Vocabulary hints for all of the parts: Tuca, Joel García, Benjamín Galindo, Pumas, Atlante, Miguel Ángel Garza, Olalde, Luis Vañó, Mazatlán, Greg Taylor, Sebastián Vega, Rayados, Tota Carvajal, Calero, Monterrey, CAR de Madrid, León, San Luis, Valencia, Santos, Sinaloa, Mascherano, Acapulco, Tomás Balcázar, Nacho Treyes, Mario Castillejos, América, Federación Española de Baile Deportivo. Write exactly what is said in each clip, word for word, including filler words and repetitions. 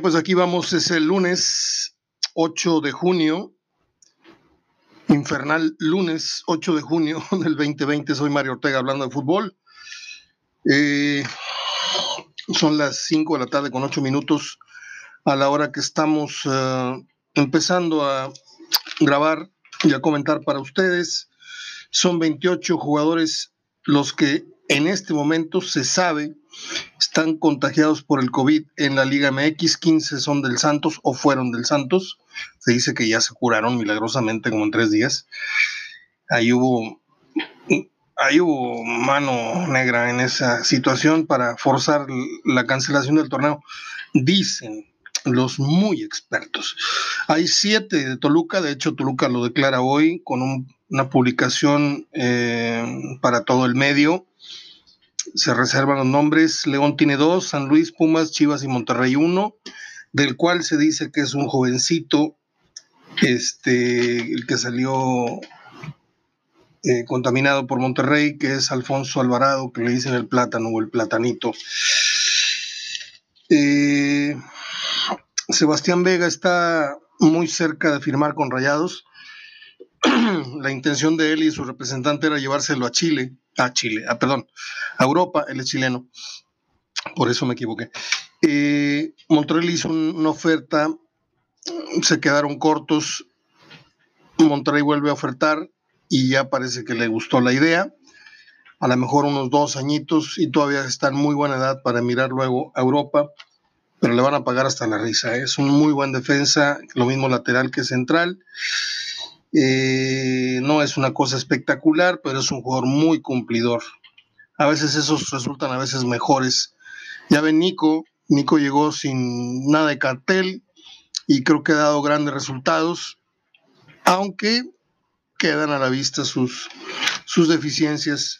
Bien, pues aquí vamos, es el lunes ocho de junio, infernal lunes ocho de junio del veinte veinte, soy Mario Ortega hablando de fútbol. Eh, son las cinco de la tarde con ocho minutos a la hora que estamos uh, empezando a grabar y a comentar para ustedes. Son veintiocho jugadores los que en este momento se sabe están contagiados por el COVID en la Liga M X, quince son del Santos o fueron del Santos. Se dice que ya se curaron milagrosamente como en tres días. Ahí hubo, ahí hubo mano negra en esa situación para forzar la cancelación del torneo, dicen los muy expertos. Hay siete de Toluca, de hecho Toluca lo declara hoy con un, una publicación eh, para todo el medio. Se reservan los nombres. León tiene dos, San Luis, Pumas, Chivas y Monterrey uno, del cual se dice que es un jovencito, este, el que salió eh, contaminado por Monterrey, que es Alfonso Alvarado, que le dicen el plátano o el platanito. Eh, Sebastián Vega está muy cerca de firmar con Rayados. La intención de él y su representante era llevárselo a Chile, a Chile, a, perdón, a Europa. Él es chileno, por eso me equivoqué. Eh, Monterrey hizo un, una oferta, se quedaron cortos. Monterrey vuelve a ofertar y ya parece que le gustó la idea. A lo mejor unos dos añitos y todavía está en muy buena edad para mirar luego a Europa, pero le van a pagar hasta la risa. Es un muy buen defensa, lo mismo lateral que central. Eh, no es una cosa espectacular, pero es un jugador muy cumplidor. A veces esos resultan a veces mejores. Ya ven, Nico Nico llegó sin nada de cartel y creo que ha dado grandes resultados, aunque quedan a la vista sus, sus deficiencias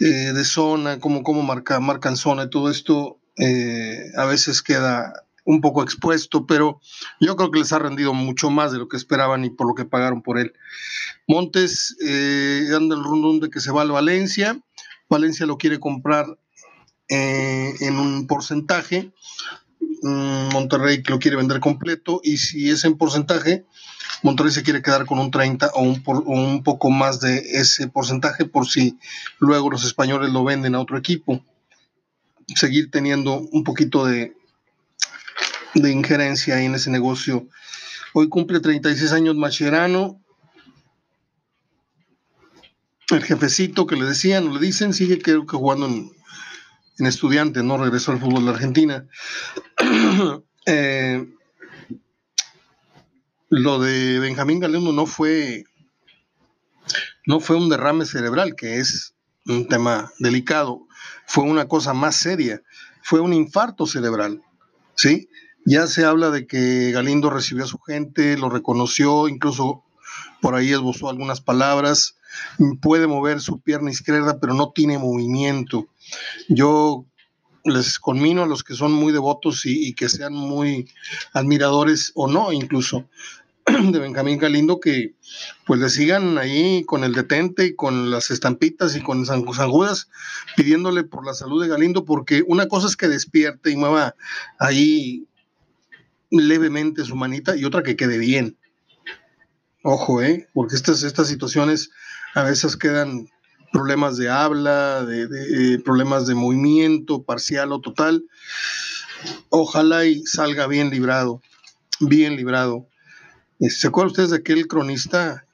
eh, de zona, como, como marca, marcan zona y todo esto. eh, a veces queda un poco expuesto, pero yo creo que les ha rendido mucho más de lo que esperaban y por lo que pagaron por él. Montes eh, anda el rundón de que se va al Valencia. Valencia lo quiere comprar eh, en un porcentaje. Mm, Monterrey lo quiere vender completo, y si es en porcentaje, Monterrey se quiere quedar con un treinta o un, por, o un poco más de ese porcentaje, por si luego los españoles lo venden a otro equipo. Seguir teniendo un poquito de de injerencia ahí en ese negocio. Hoy cumple treinta y seis años Mascherano, el jefecito que le decían, o le dicen, sigue creo que jugando en, en Estudiantes, no regresó al fútbol de Argentina. eh, lo de Benjamín Galindo no fue no fue un derrame cerebral, que es un tema delicado, fue una cosa más seria, fue un infarto cerebral, ¿sí? Ya se habla de que Galindo recibió a su gente, lo reconoció, incluso por ahí esbozó algunas palabras. Puede mover su pierna izquierda, pero no tiene movimiento. Yo les conmino a los que son muy devotos y, y que sean muy admiradores o no, incluso, de Benjamín Galindo, que pues le sigan ahí con el detente y con las estampitas y con zangudas, pidiéndole por la salud de Galindo, porque una cosa es que despierte y mueva ahí levemente su manita, y otra que quede bien. Ojo, eh, porque estas, estas situaciones a veces quedan problemas de habla, de, de, de problemas de movimiento parcial o total. Ojalá y salga bien librado, bien librado. ¿Se acuerdan ustedes de aquel cronista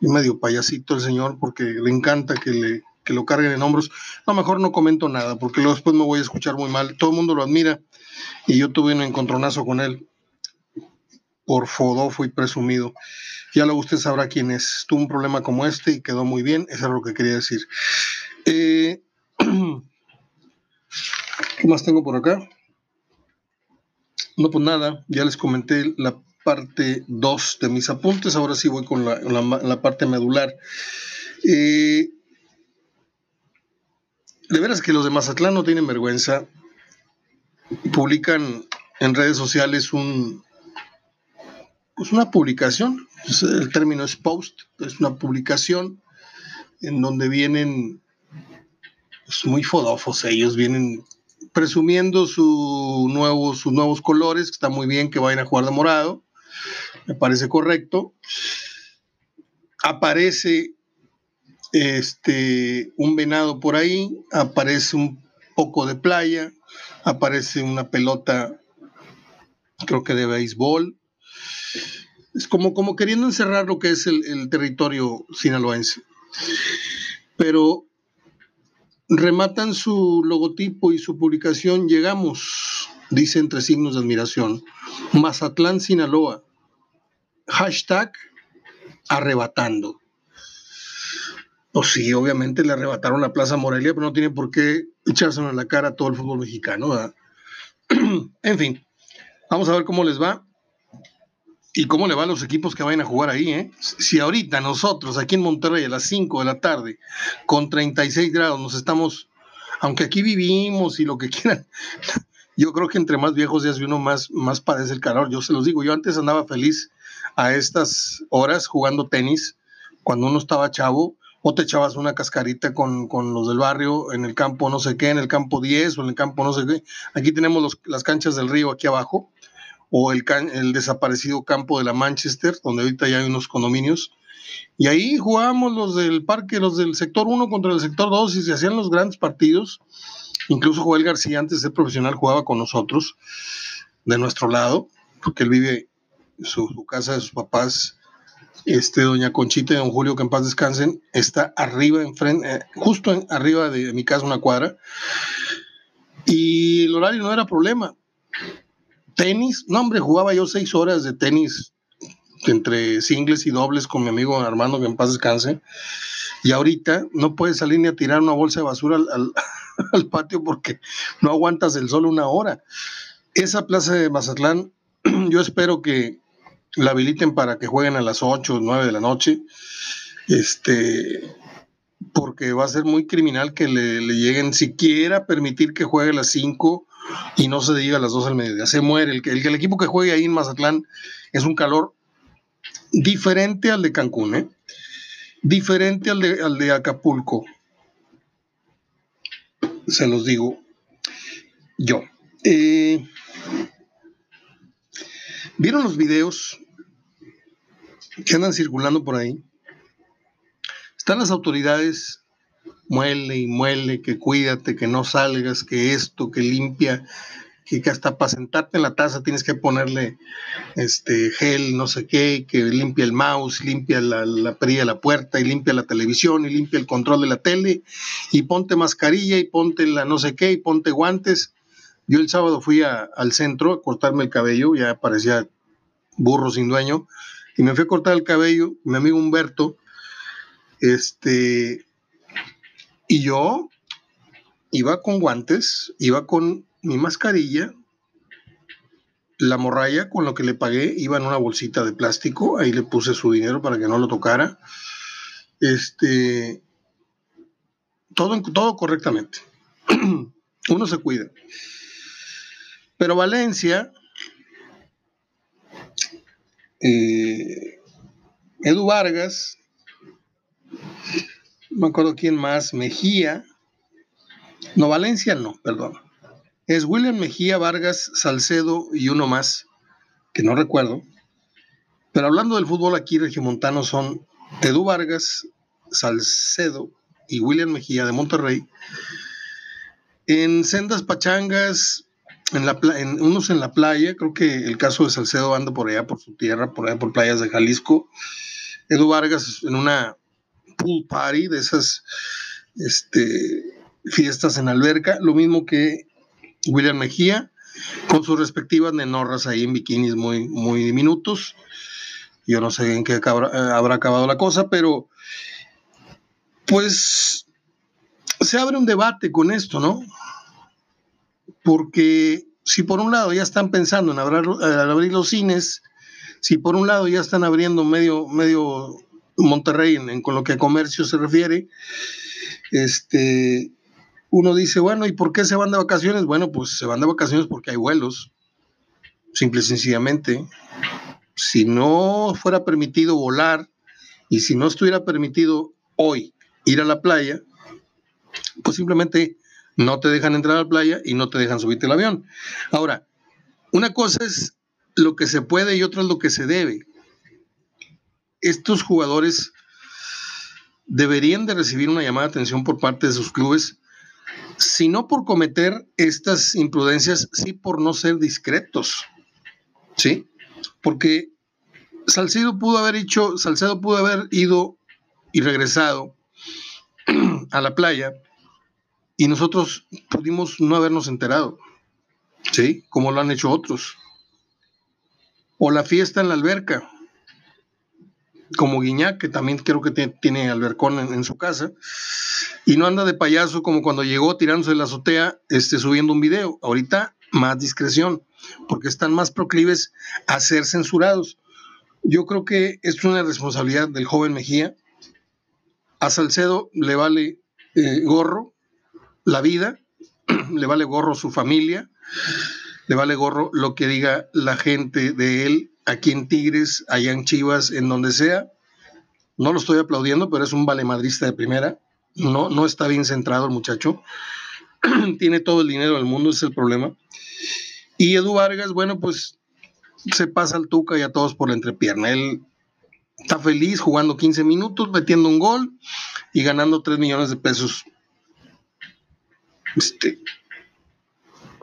medio payasito el señor, porque le encanta que, le, que lo carguen en hombros? No, mejor no comento nada, porque luego después me voy a escuchar muy mal. Todo el mundo lo admira y yo tuve un encontronazo con él por fodofo y presumido. Ya luego usted sabrá quién es. Tuvo un problema como este y quedó muy bien. Eso es lo que quería decir. Eh, ¿Qué más tengo por acá? No, pues nada, ya les comenté la parte dos de mis apuntes. Ahora sí voy con la, la, la parte medular. Eh, de veras que los de Mazatlán no tienen vergüenza. Publican en redes sociales un pues una publicación, el término es post, es una publicación en donde vienen pues muy fodofos ellos, vienen presumiendo su nuevo, sus nuevos colores, que está muy bien que vayan a jugar de morado, me parece correcto. Aparece este, un venado por ahí, aparece un poco de playa, aparece una pelota, creo que de béisbol. Es como, como queriendo encerrar lo que es el, el territorio sinaloense. Pero rematan su logotipo y su publicación, llegamos, dice entre signos de admiración, Mazatlán, Sinaloa, hashtag arrebatando. Pues sí, obviamente le arrebataron la Plaza Morelia, pero no tiene por qué echárselo en la cara a todo el fútbol mexicano, ¿verdad? En fin, vamos a ver cómo les va y cómo le va a los equipos que vayan a jugar ahí, ¿eh? Si ahorita nosotros aquí en Monterrey a las cinco de la tarde con treinta y seis grados nos estamos, aunque aquí vivimos y lo que quieran, yo creo que entre más viejos días y uno más, más padece el calor. Yo se los digo, yo antes andaba feliz a estas horas jugando tenis cuando uno estaba chavo, o te echabas una cascarita con, con los del barrio en el campo no sé qué, en el campo diez o en el campo no sé qué. Aquí tenemos los, las canchas del río aquí abajo, o el, can, el desaparecido campo de la Manchester, donde ahorita ya hay unos condominios, y ahí jugábamos los del parque, los del sector uno contra el sector dos, y se hacían los grandes partidos. Incluso Joel García, antes de ser profesional, jugaba con nosotros, de nuestro lado, porque él vive en su, su casa de sus papás, este, doña Conchita y don Julio, que en paz descansen, está arriba, enfrente, eh, justo en, arriba de mi casa, una cuadra, y el horario no era problema. Tenis, no hombre, jugaba yo seis horas de tenis entre singles y dobles con mi amigo Armando, que en paz descanse, y ahorita no puedes salir ni a tirar una bolsa de basura al, al, al patio porque no aguantas el sol una hora. Esa plaza de Mazatlán, yo espero que la habiliten para que jueguen a las ocho o nueve de la noche, este, porque va a ser muy criminal que le, le lleguen siquiera permitir que juegue a las cinco y no se diga a las dos del mediodía, se muere. El, el, el equipo que juegue ahí en Mazatlán es un calor diferente al de Cancún, ¿eh? Diferente al de, al de Acapulco, se los digo yo. Eh, ¿vieron los videos que andan circulando por ahí? Están las autoridades muele y muele, que cuídate, que no salgas, que esto, que limpia, que, que hasta para sentarte en la taza tienes que ponerle este gel, no sé qué, que limpia el mouse, limpia la, la perilla de la puerta, y limpia la televisión, y limpia el control de la tele, y ponte mascarilla, y ponte la no sé qué, y ponte guantes. Yo el sábado fui a, al centro a cortarme el cabello, ya parecía burro sin dueño, y me fui a cortar el cabello, mi amigo Humberto, este... y yo iba con guantes, iba con mi mascarilla, la morralla con lo que le pagué iba en una bolsita de plástico, ahí le puse su dinero para que no lo tocara, este, todo, todo correctamente, uno se cuida. Pero Valencia, eh, Edu Vargas, no me acuerdo quién más, Mejía, no, Valencia no, perdón, es William Mejía, Vargas, Salcedo y uno más, que no recuerdo, pero hablando del fútbol aquí regiomontano son Edu Vargas, Salcedo y William Mejía de Monterrey, en sendas pachangas, en la pla- en, unos en la playa, creo que el caso de Salcedo anda por allá, por su tierra, por allá por playas de Jalisco, Edu Vargas en una pool party, de esas este, fiestas en alberca, lo mismo que William Mejía, con sus respectivas nenorras ahí en bikinis muy, muy diminutos. Yo no sé en qué habrá, habrá acabado la cosa, pero pues se abre un debate con esto, ¿no? Porque si por un lado ya están pensando en abrir, en abrir los cines, si por un lado ya están abriendo medio... medio Monterrey, en, en, con lo que a comercio se refiere, este, uno dice, bueno, ¿y por qué se van de vacaciones? Bueno, pues se van de vacaciones porque hay vuelos, simple y sencillamente. Si no fuera permitido volar y si no estuviera permitido hoy ir a la playa, pues simplemente No te dejan entrar a la playa y no te dejan subirte el avión. Ahora, una cosa es lo que se puede y otra es lo que se debe. Estos jugadores deberían de recibir una llamada de atención por parte de sus clubes, si no por cometer estas imprudencias, sí por no ser discretos, ¿sí? Porque Salcedo pudo haber hecho, Salcedo pudo haber ido y regresado a la playa y nosotros pudimos no habernos enterado, ¿sí? Como lo han hecho otros. O la fiesta en la alberca, como Guiñac, que también creo que tiene, tiene albercón en, en su casa, y no anda de payaso como cuando llegó tirándose de la azotea, este, subiendo un video. Ahorita más discreción, porque están más proclives a ser censurados. Yo creo que es una responsabilidad del joven Mejía. A Salcedo le vale eh, gorro la vida, le vale gorro su familia, le vale gorro lo que diga la gente de él, aquí en Tigres, allá en Chivas, en donde sea. No lo estoy aplaudiendo, pero es un valemadrista de primera. No, no está bien centrado el muchacho. Tiene todo el dinero del mundo, ese es el problema. Y Edu Vargas, bueno, pues se pasa al Tuca y a todos por la entrepierna. Él está feliz jugando quince minutos, metiendo un gol y ganando tres millones de pesos este,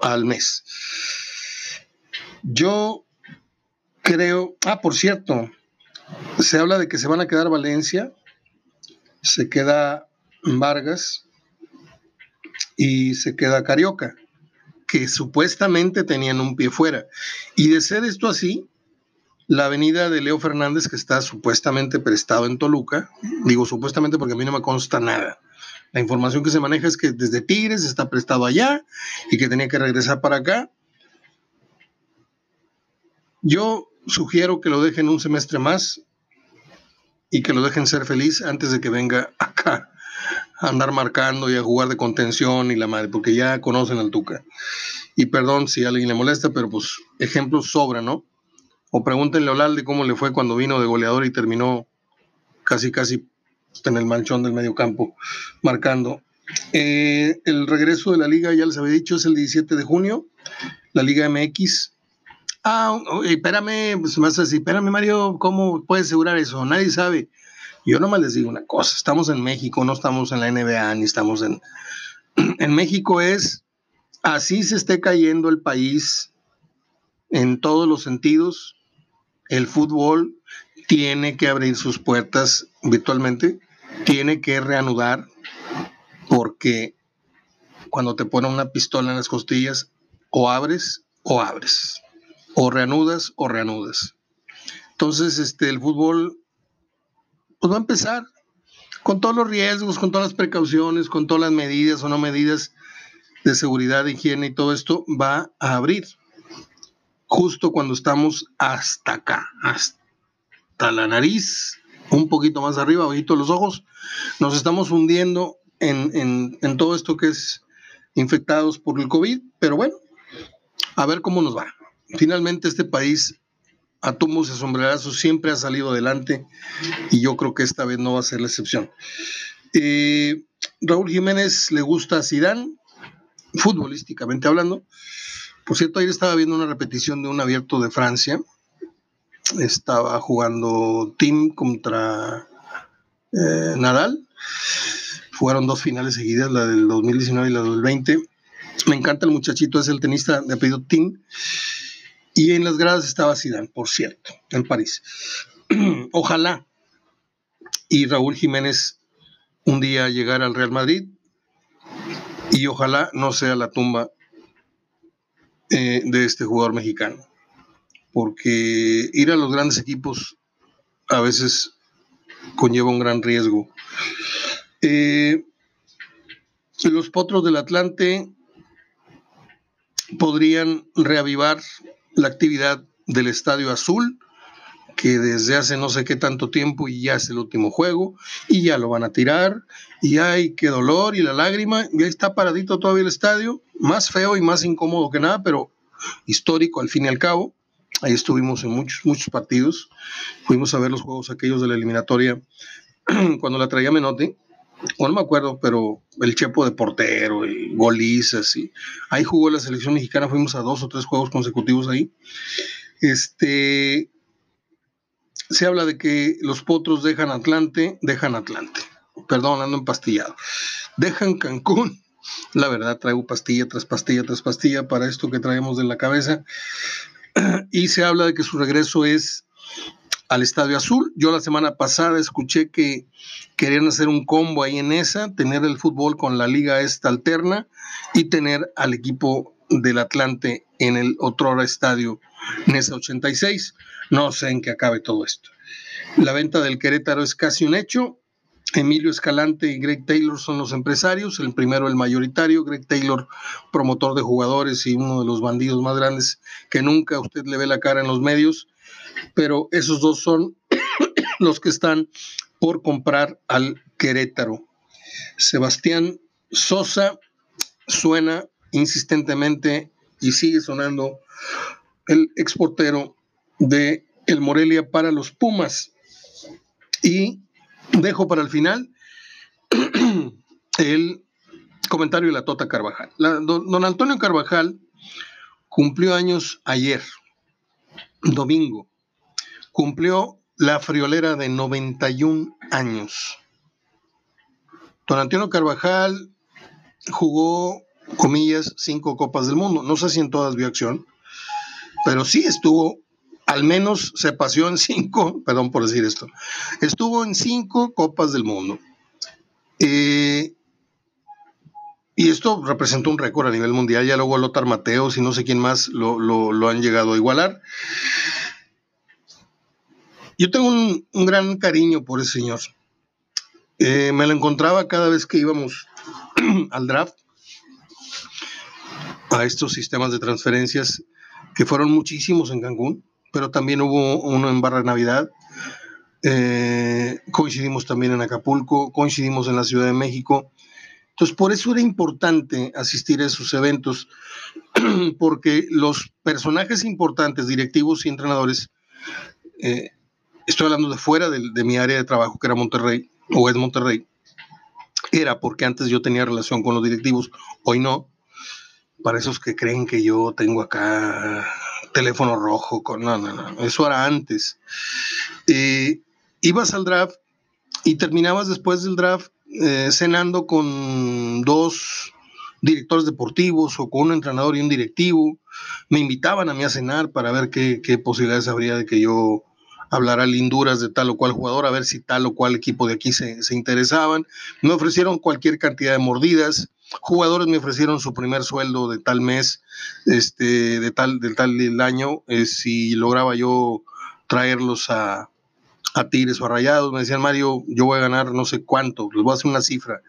al mes. Yo creo, ah, por cierto, se habla de que se van a quedar Valencia, se queda Vargas y se queda Carioca, que supuestamente tenían un pie fuera. Y de ser esto así, la avenida de Leo Fernández, que está supuestamente prestado en Toluca, digo supuestamente porque a mí no me consta nada, la información que se maneja es que desde Tigres está prestado allá y que tenía que regresar para acá. Yo sugiero que lo dejen un semestre más y que lo dejen ser feliz antes de que venga acá a andar marcando y a jugar de contención y la madre, porque ya conocen al Tuca. Y perdón si a alguien le molesta, pero pues ejemplos sobra, ¿no? O pregúntenle a Olalde cómo le fue cuando vino de goleador y terminó casi casi en el manchón del mediocampo marcando. Eh, el regreso de la Liga, ya les había dicho, es el diecisiete de junio, la Liga M X. Ah, espérame, pues me hace así, espérame Mario, ¿cómo puedes asegurar eso? Nadie sabe. Yo nomás les digo una cosa, estamos en México, no estamos en la N B A, ni estamos en... En México es, así se esté cayendo el país en todos los sentidos, el fútbol tiene que abrir sus puertas virtualmente, tiene que reanudar, porque cuando te ponen una pistola en las costillas, o abres, o abres. O reanudas o reanudas. Entonces, este, el fútbol pues va a empezar con todos los riesgos, con todas las precauciones, con todas las medidas o no medidas de seguridad, de higiene y todo esto, va a abrir justo cuando estamos hasta acá, hasta la nariz, un poquito más arriba, abajito los ojos. Nos estamos hundiendo en, en, en todo esto que es infectados por el COVID, pero bueno, a ver cómo nos va. Finalmente este país a tumbos y sombrerazos siempre ha salido adelante y yo creo que esta vez no va a ser la excepción. eh, Raúl Jiménez le gusta a Zidane, futbolísticamente hablando. Por cierto, ayer estaba viendo una repetición de un abierto de Francia, estaba jugando Team contra eh, Nadal, jugaron dos finales seguidas, la del dos mil diecinueve y la del veinte. Me encanta el muchachito, es el tenista de apellido Team. Y en las gradas estaba Zidane, por cierto, en París. Ojalá y Raúl Jiménez un día llegara al Real Madrid y ojalá no sea la tumba eh, de este jugador mexicano. Porque ir a los grandes equipos a veces conlleva un gran riesgo. Eh, los potros del Atlante podrían reavivar la actividad del Estadio Azul, que desde hace no sé qué tanto tiempo y ya es el último juego y ya lo van a tirar y ay, qué dolor y la lágrima, ya está paradito todavía el estadio, más feo y más incómodo que nada, pero histórico al fin y al cabo. Ahí estuvimos en muchos, muchos partidos, fuimos a ver los juegos aquellos de la eliminatoria cuando la traía Menotti bueno, no me acuerdo, pero el Chepo de portero y golizas, y ahí jugó la selección mexicana, fuimos a dos o tres juegos consecutivos ahí. Este, se habla de que los potros dejan Atlante, dejan Atlante, perdón, ando empastillado, dejan Cancún. La verdad, traigo pastilla tras pastilla tras pastilla para esto que traemos de la cabeza. Y se habla de que su regreso es al Estadio Azul. Yo la semana pasada escuché que querían hacer un combo ahí en esa, tener el fútbol con la liga esta alterna y tener al equipo del Atlante en el otrora estadio Nesa ochenta y seis. No sé en qué acabe todo esto. La venta del Querétaro es casi un hecho. Emilio Escalante y Greg Taylor son los empresarios, el primero el mayoritario, Greg Taylor promotor de jugadores y uno de los bandidos más grandes que nunca usted le ve la cara en los medios, pero esos dos son los que están por comprar al Querétaro. Sebastián Sosa suena insistentemente y sigue sonando, el exportero de el Morelia para los Pumas. Y dejo para el final el comentario de la Tota Carvajal. La, don, don Antonio Carvajal cumplió años ayer, domingo. Cumplió la friolera de noventa y un años. Don Antonio Carvajal jugó, comillas, cinco Copas del Mundo. No sé si en todas vio acción, pero sí estuvo... Al menos se paseó en cinco, perdón por decir esto, estuvo en cinco Copas del Mundo. Eh, y esto representó un récord a nivel mundial, ya luego Lothar Mateos y no sé quién más lo, lo, lo han llegado a igualar. Yo tengo un, un gran cariño por ese señor. Eh, me lo encontraba cada vez que íbamos al draft, a estos sistemas de transferencias, que fueron muchísimos en Cancún, pero también hubo uno en Barra Navidad, eh, coincidimos también en Acapulco, coincidimos en la Ciudad de México. Entonces, por eso era importante asistir a esos eventos, porque los personajes importantes, directivos y entrenadores, eh, estoy hablando de fuera de, de mi área de trabajo, que era Monterrey, o es Monterrey, era porque antes yo tenía relación con los directivos, hoy no. Para esos que creen que yo tengo acá teléfono rojo, con, no, no, no, eso era antes. Eh, ibas al draft y terminabas después del draft eh, cenando con dos directores deportivos o con un entrenador y un directivo. Me invitaban a mí a cenar para ver qué, qué posibilidades habría de que yo hablara linduras de tal o cual jugador, a ver si tal o cual equipo de aquí se, se interesaban. Me ofrecieron cualquier cantidad de mordidas. Jugadores me ofrecieron su primer sueldo de tal mes, este, de tal, de tal del año, eh, si lograba yo traerlos a, a Tigres o a Rayados. Me decían, Mario, yo voy a ganar no sé cuánto, les voy a hacer una cifra.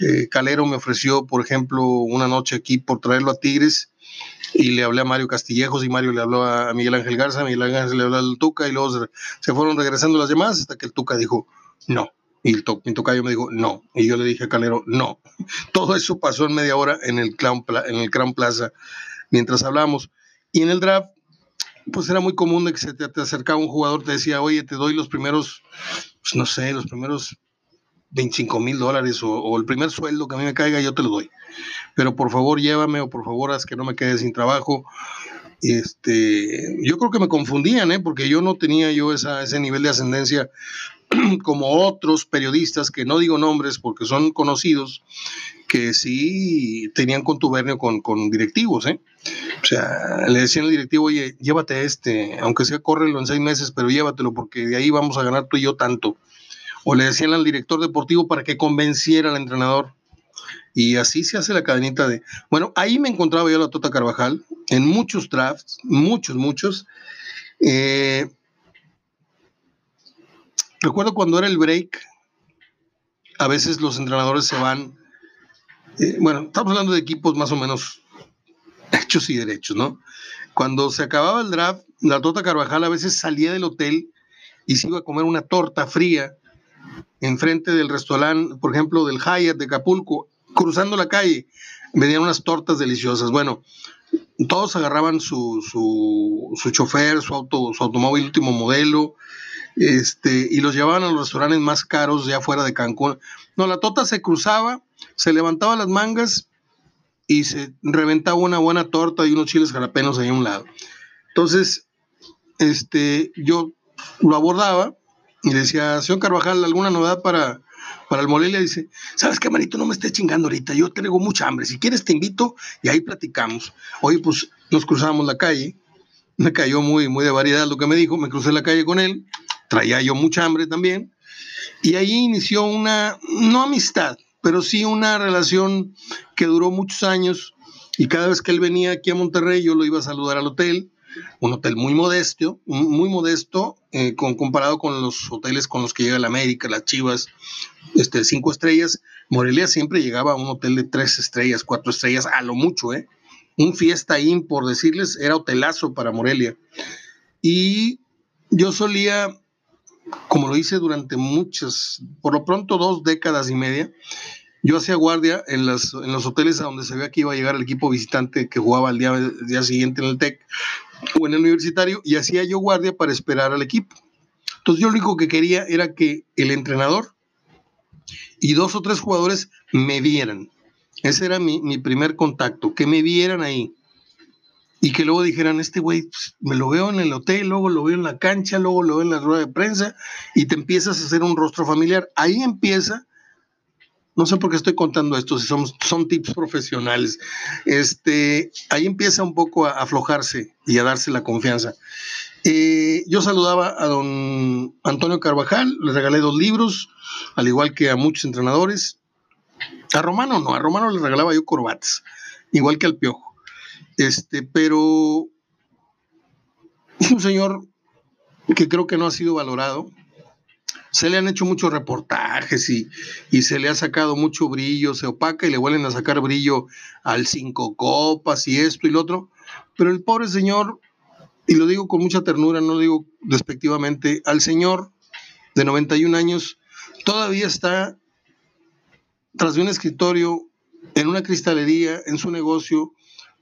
Eh, Calero me ofreció, por ejemplo, una noche aquí por traerlo a Tigres, y le hablé a Mario Castillejos, y Mario le habló a Miguel Ángel Garza, Miguel Ángel le habló al Tuca, y luego se, se fueron regresando las demás hasta que el Tuca dijo, no. Y el to- mi tocayo me dijo, no. Y yo le dije a Calero, no. Todo eso pasó en media hora en el Crown Pla- en el Crown Plaza, mientras hablábamos. Y en el draft, pues era muy común de que se te, te acercaba un jugador, te decía, oye, te doy los primeros, pues no sé, los primeros veinticinco mil dólares o, o el primer sueldo que a mí me caiga, yo te lo doy. Pero por favor llévame, o por favor haz que no me quede sin trabajo. Este, yo creo que me confundían, ¿eh? Porque yo no tenía yo esa, ese nivel de ascendencia como otros periodistas, que no digo nombres porque son conocidos, que sí tenían contubernio con, con directivos, ¿eh? O sea, le decían al directivo, oye, llévate este, aunque sea córrelo en seis meses, pero llévatelo porque de ahí vamos a ganar tú y yo tanto. O le decían al director deportivo para que convenciera al entrenador. Y así se hace la cadenita de... Bueno, ahí me encontraba yo a la Tota Carvajal, en muchos drafts, muchos, muchos. Eh... Recuerdo cuando era el break, a veces los entrenadores se van, eh, bueno, estamos hablando de equipos más o menos hechos y derechos, ¿no? Cuando se acababa el draft, la Tota Carvajal a veces salía del hotel y se iba a comer una torta fría enfrente del restaurante, por ejemplo, del Hyatt de Acapulco, cruzando la calle, venían unas tortas deliciosas. Bueno, todos agarraban su, su, su chofer, su auto, su automóvil último modelo, este, y los llevaban a los restaurantes más caros de afuera de Cancún. No, la Tota se cruzaba, se levantaba las mangas y se reventaba una buena torta y unos chiles jalapeños ahí a un lado. Entonces, este, yo lo abordaba y le decía, señor Carvajal, ¿alguna novedad para, para el Morelia? Dice, ¿sabes qué, manito? No me estés chingando ahorita, yo traigo mucha hambre. Si quieres te invito y ahí platicamos. Oye, pues nos cruzamos la calle, me cayó muy, muy de variedad lo que me dijo, me crucé la calle con él, traía yo mucha hambre también, y ahí inició una, no amistad, pero sí una relación que duró muchos años, y cada vez que él venía aquí a Monterrey yo lo iba a saludar al hotel, un hotel muy modesto, muy modesto eh, con, comparado con los hoteles con los que llega la América, las Chivas, este, cinco estrellas. Morelia siempre llegaba a un hotel de tres estrellas, cuatro estrellas, a lo mucho, ¿eh? Un Fiesta Inn, por decirles, era hotelazo para Morelia. Y yo solía, como lo hice durante muchas, por lo pronto dos décadas y media, yo hacía guardia en, las, en los hoteles a donde se veía que iba a llegar el equipo visitante que jugaba al día, el día siguiente en el TEC o en el Universitario, y hacía yo guardia para esperar al equipo. Entonces yo lo único que quería era que el entrenador y dos o tres jugadores me vieran. Ese era mi, mi primer contacto, que me vieran ahí y que luego dijeran, este güey, pues, me lo veo en el hotel, luego lo veo en la cancha, luego lo veo en la rueda de prensa, y te empiezas a hacer un rostro familiar. Ahí empieza, no sé por qué estoy contando esto, si son, son tips profesionales, este, ahí empieza un poco a aflojarse y a darse la confianza. Eh, yo saludaba a don Antonio Carvajal, le regalé dos libros, al igual que a muchos entrenadores. A Romano no, a Romano le regalaba yo corbatas, igual que al Piojo. Este, pero es un señor que creo que no ha sido valorado. Se le han hecho muchos reportajes y, y se le ha sacado mucho brillo, se opaca y le vuelven a sacar brillo al Cinco Copas y esto y lo otro. Pero el pobre señor, y lo digo con mucha ternura, no lo digo despectivamente, al señor de noventa y un años todavía está tras de un escritorio, en una cristalería, en su negocio,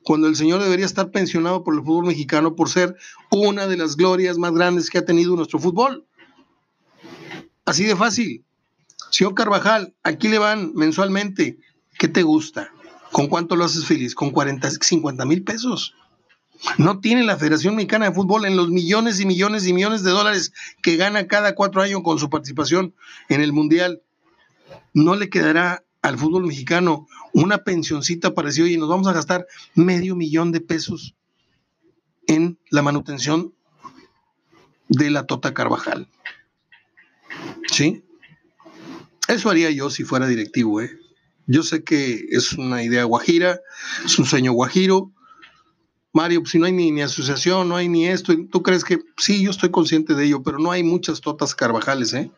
cuando el señor debería estar pensionado por el fútbol mexicano por ser una de las glorias más grandes que ha tenido nuestro fútbol. Así de fácil. Señor Carvajal, aquí le van mensualmente. ¿Qué te gusta? ¿Con cuánto lo haces feliz? Con cuarenta, cincuenta mil pesos. No tiene la Federación Mexicana de Fútbol en los millones y millones y millones de dólares que gana cada cuatro años con su participación en el Mundial. ¿No le quedará al fútbol mexicano una pensioncita para decir, oye, nos vamos a gastar medio millón de pesos en la manutención de la Tota Carvajal? ¿Sí? Eso haría yo si fuera directivo, ¿eh? Yo sé que es una idea guajira, es un sueño guajiro. Mario, pues si no hay ni, ni asociación, no hay ni esto, ¿tú crees que...? Sí, yo estoy consciente de ello, pero no hay muchas Totas Carvajales, ¿eh?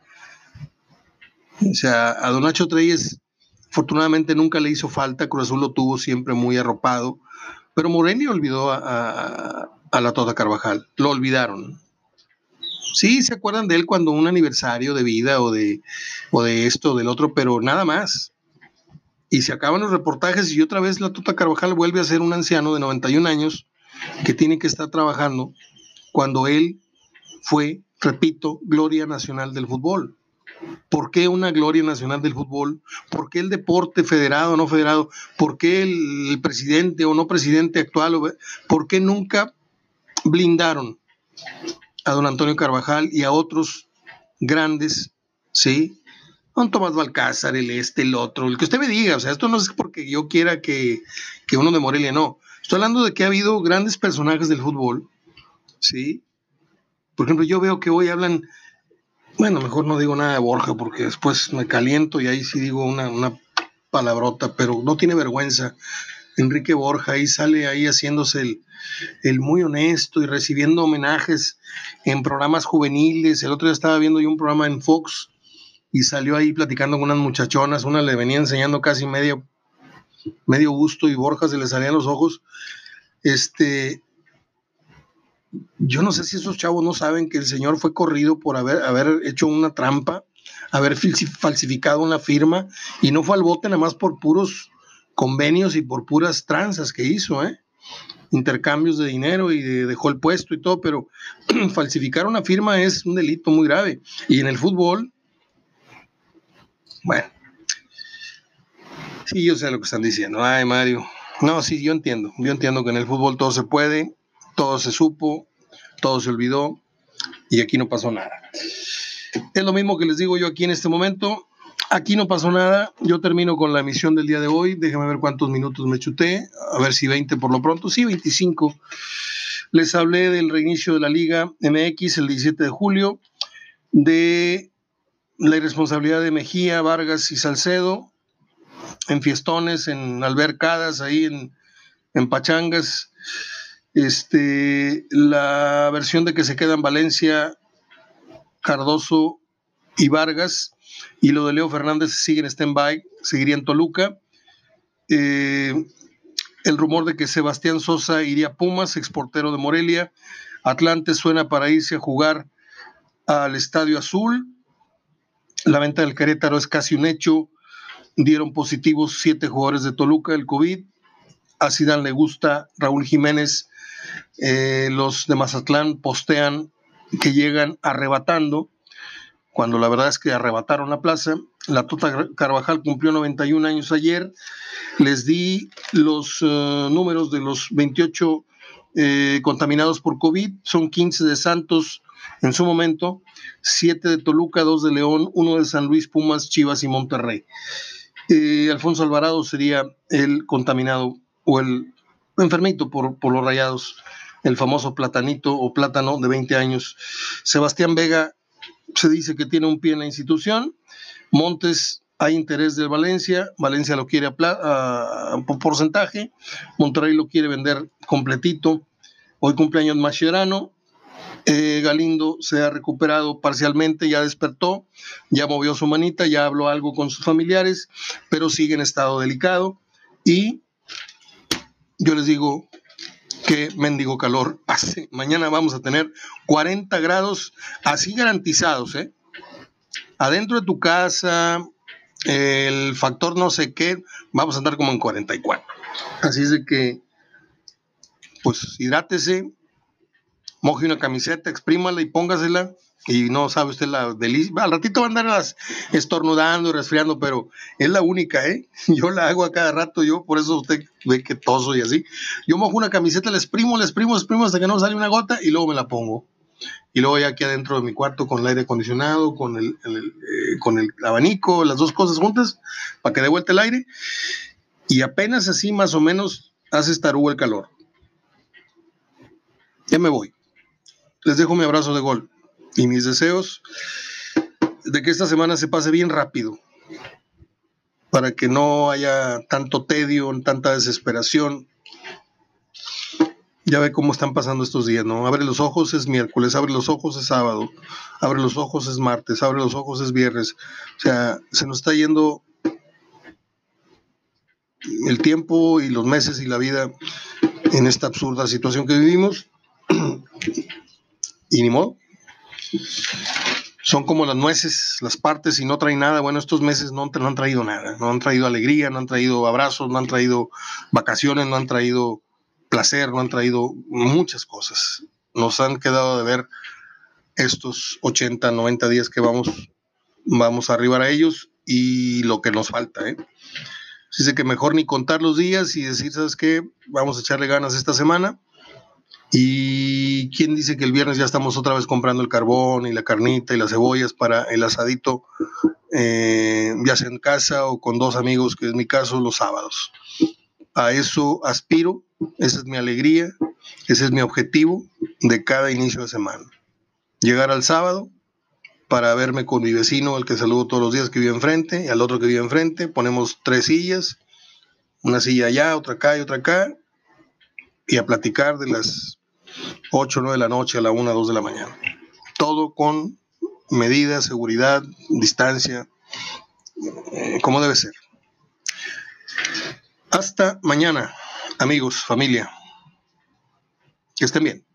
O sea, a don Nacho Treyes afortunadamente nunca le hizo falta, Cruz Azul lo tuvo siempre muy arropado, pero Morelia olvidó a, a, a la Tota Carvajal, lo olvidaron. Sí, se acuerdan de él cuando un aniversario de vida o de, o de esto, del otro, pero nada más. Y se acaban los reportajes y otra vez la Tota Carvajal vuelve a ser un anciano de noventa y un años que tiene que estar trabajando cuando él fue, repito, gloria nacional del fútbol. ¿Por qué una gloria nacional del fútbol? ¿Por qué el deporte federado o no federado? ¿Por qué el, el presidente o no presidente actual? ¿Por qué nunca blindaron a don Antonio Carvajal y a otros grandes? ¿Sí? Don Tomás Balcázar, el este, el otro, el que usted me diga. O sea, esto no es porque yo quiera que, que uno de Morelia, no. Estoy hablando de que ha habido grandes personajes del fútbol, ¿sí? Por ejemplo, yo veo que hoy hablan... Bueno, mejor no digo nada de Borja porque después me caliento y ahí sí digo una, una palabrota, pero no tiene vergüenza. Enrique Borja ahí sale ahí haciéndose el, el muy honesto y recibiendo homenajes en programas juveniles. El otro día estaba viendo yo un programa en Fox y salió ahí platicando con unas muchachonas. Una le venía enseñando casi medio, medio gusto y Borja se le salían los ojos. Este... Yo no sé si esos chavos no saben que el señor fue corrido por haber, haber hecho una trampa, haber falsificado una firma, y no fue al bote nada más por puros convenios y por puras tranzas que hizo, ¿eh? intercambios de dinero y de, dejó el puesto y todo, pero falsificar una firma es un delito muy grave. Y en el fútbol, bueno, sí, yo sé lo que están diciendo. Ay, Mario. No, sí, yo entiendo. Yo entiendo que en el fútbol todo se puede, todo se supo, todo se olvidó y aquí no pasó nada. Es lo mismo que les digo yo aquí en este momento. Aquí no pasó nada. Yo termino con la emisión del día de hoy. Déjame ver cuántos minutos me chuté. A ver si veinte por lo pronto. Sí, veinticinco. Les hablé del reinicio de la Liga M X el diecisiete de julio, de la irresponsabilidad de Mejía, Vargas y Salcedo en fiestones, en albercadas, ahí en, en pachangas. Este, la versión de que se quedan Valencia, Cardoso y Vargas, y lo de Leo Fernández sigue en stand-by, seguiría en Toluca. Eh, el rumor de que Sebastián Sosa iría a Pumas, exportero de Morelia. Atlante suena para irse a jugar al Estadio Azul. La venta del Querétaro es casi un hecho. Dieron positivos siete jugadores de Toluca del COVID. A Zidane le gusta Raúl Jiménez. Eh, los de Mazatlán postean que llegan arrebatando, cuando la verdad es que arrebataron la plaza. La Tota Carvajal cumplió noventa y un años ayer. Les di los uh, números de los veintiocho eh, contaminados por COVID. Son quince de Santos en su momento, siete de Toluca, dos de León, uno de San Luis, Pumas, Chivas y Monterrey. Eh, Alfonso Alvarado sería el contaminado o el enfermito por, por los Rayados, el famoso platanito o plátano de veinte años. Sebastián Vega se dice que tiene un pie en la institución. Montes, hay interés de Valencia, Valencia lo quiere a, a, a porcentaje, Monterrey lo quiere vender completito. Hoy cumpleaños Mascherano. Eh, Galindo se ha recuperado parcialmente, ya despertó, ya movió su manita, ya habló algo con sus familiares, pero sigue en estado delicado. Y yo les digo que mendigo calor hace. Mañana vamos a tener cuarenta grados así garantizados, ¿eh? Adentro de tu casa, el factor no sé qué, vamos a andar como en cuarenta y cuatro. Así es de que, pues, hidrátese. Moje una camiseta, exprímala y póngasela, y no sabe usted la delicia. Al ratito va a andar estornudando, resfriando, pero es la única, ¿eh? Yo la hago a cada rato, yo por eso usted ve que toso y así. Yo mojo una camiseta, la exprimo, la exprimo, la exprimo hasta que no sale una gota y luego me la pongo. Y luego ya aquí adentro de mi cuarto con el aire acondicionado, con el, el, eh, con el abanico, las dos cosas juntas, para que dé vuelta el aire. Y apenas así más o menos hace tarugo el calor. Ya me voy. Les dejo mi abrazo de gol y mis deseos de que esta semana se pase bien rápido, para que no haya tanto tedio, tanta desesperación. Ya ve cómo están pasando estos días, ¿no? Abre los ojos, es miércoles, abre los ojos, es sábado, abre los ojos, es martes, abre los ojos, es viernes. O sea, se nos está yendo el tiempo y los meses y la vida en esta absurda situación que vivimos. Y ni modo, son como las nueces, las partes, y no traen nada. Bueno, estos meses no, no han traído nada, no han traído alegría, no han traído abrazos, no han traído vacaciones, no han traído placer, no han traído muchas cosas. Nos han quedado de ver estos ochenta, noventa días que vamos, vamos a arribar a ellos y lo que nos falta, ¿eh? Así que mejor ni contar los días y decir, ¿sabes qué? Vamos a echarle ganas esta semana. Y quién dice que el viernes ya estamos otra vez comprando el carbón y la carnita y las cebollas para el asadito, eh, ya sea en casa o con dos amigos, que es mi caso, los sábados. A eso aspiro, esa es mi alegría, ese es mi objetivo de cada inicio de semana. Llegar al sábado para verme con mi vecino, al que saludo todos los días, que vive enfrente, y al otro que vive enfrente. Ponemos tres sillas, una silla allá, otra acá y otra acá, y a platicar de las ocho o nueve de la noche a la una o dos de la mañana. Todo con medida, seguridad, distancia, eh, como debe ser. Hasta mañana, amigos, familia. Que estén bien.